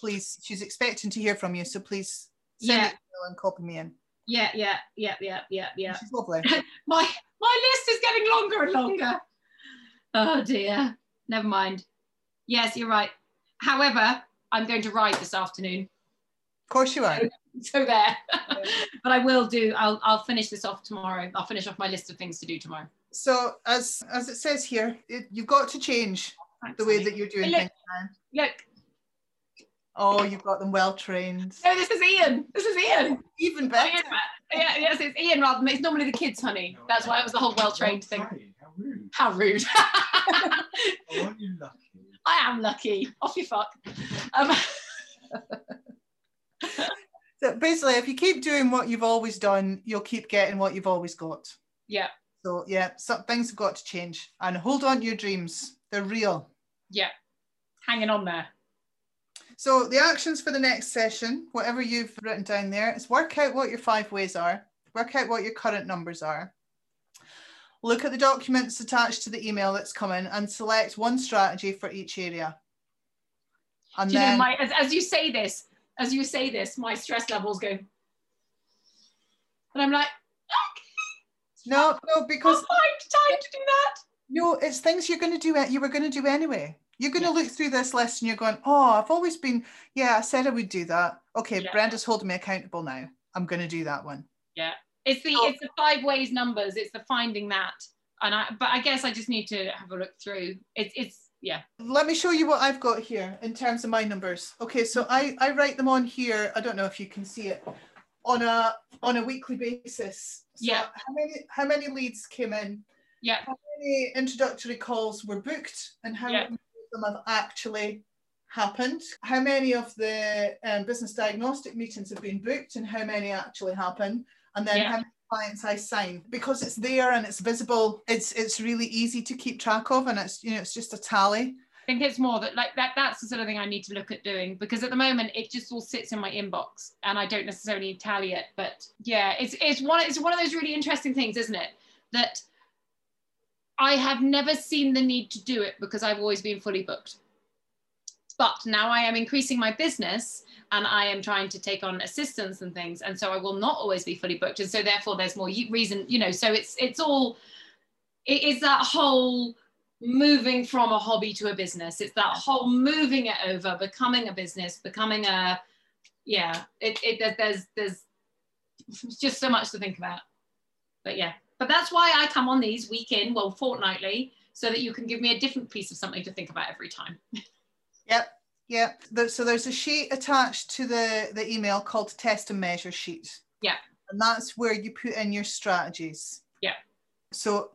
Please, she's expecting to hear from you, so please send it and copy me in. Yeah. She's lovely. my list is getting longer and longer. Oh dear, never mind. Yes, you're right. However, I'm going to ride this afternoon. Of course you are. So there. But I will do, I'll finish this off tomorrow. I'll finish off my list of things to do tomorrow. So as it says here, you've got to change the way that you're doing things. Look. Oh, you've got them well trained. No, this is Ian. This is Ian. Even better. Yeah, yes, it's Ian rather than it's normally the kids, honey. That's why it was the whole well trained thing. How rude. How rude. Aren't you lucky? I am lucky. Off you fuck. So basically, if you keep doing what you've always done, you'll keep getting what you've always got. Yeah. So yeah, some things have got to change. And hold on to your dreams. They're real. Yeah. Hanging on there. So the actions for the next session, whatever you've written down there, is work out what your 5 ways are, work out what your current numbers are, look at the documents attached to the email that's coming and select one strategy for each area. And do you then, know, as you say this, my stress levels go, and I'm like, okay. No, because I find time to do that. No, it's things you're going to do, you were going to do anyway. You're going to look through this list and you're going, oh, I've always been, I said I would do that. Okay, yeah. Brenda's holding me accountable now. I'm going to do that one. Yeah. It's the 5 ways numbers. It's the finding that. But I guess I just need to have a look through. It's. Let me show you what I've got here in terms of my numbers. Okay, so I write them on here. I don't know if you can see it on a weekly basis. So how many leads came in? Yeah. How many introductory calls were booked and how them have actually happened, how many of the business diagnostic meetings have been booked and how many actually happen, and then how many clients I sign, because it's there and it's visible. It's really easy to keep track of, and it's, you know, it's just a tally. I think it's more that like that's the sort of thing I need to look at doing, because at the moment it just all sits in my inbox and I don't necessarily tally it. But yeah, it's one of those really interesting things, isn't it, that I have never seen the need to do it because I've always been fully booked. But now I am increasing my business and I am trying to take on assistants and things. And so I will not always be fully booked. And so therefore there's more reason, you know, so it's that whole moving from a hobby to a business. It's that whole moving it over, becoming a business, becoming a, there's just so much to think about, but yeah. But that's why I come on these fortnightly, so that you can give me a different piece of something to think about every time. Yep. So there's a sheet attached to the email called Test and Measure Sheet. Yeah. And that's where you put in your strategies. Yeah. So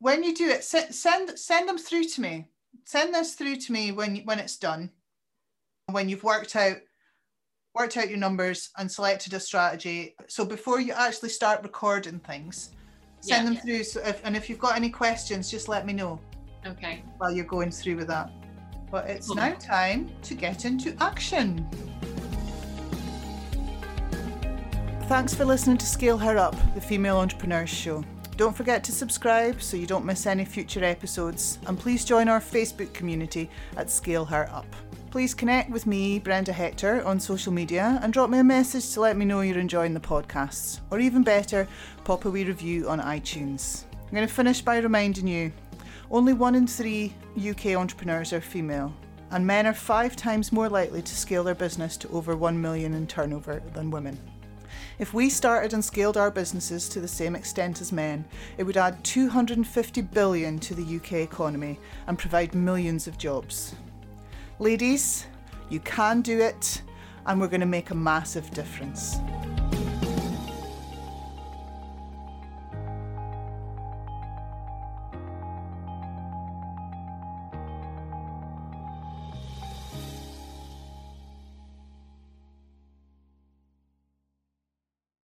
when you do it, send them through to me. Send this through to me when it's done, when you've worked out your numbers and selected a strategy. So before you actually start recording things, send them through. So if you've got any questions, just let me know. Okay. While you're going through with that. But it's now time to get into action. Thanks for listening to Scale Her Up, the Female Entrepreneurs Show. Don't forget to subscribe so you don't miss any future episodes. And please join our Facebook community at Scale Her Up. Please connect with me, Brenda Hector, on social media and drop me a message to let me know you're enjoying the podcasts. Or even better, pop a wee review on iTunes. I'm going to finish by reminding you, Only 1 in 3 UK entrepreneurs are female, and men are 5 times more likely to scale their business to over 1 million in turnover than women. If we started and scaled our businesses to the same extent as men, it would add 250 billion to the UK economy and provide millions of jobs. Ladies, you can do it, and we're going to make a massive difference.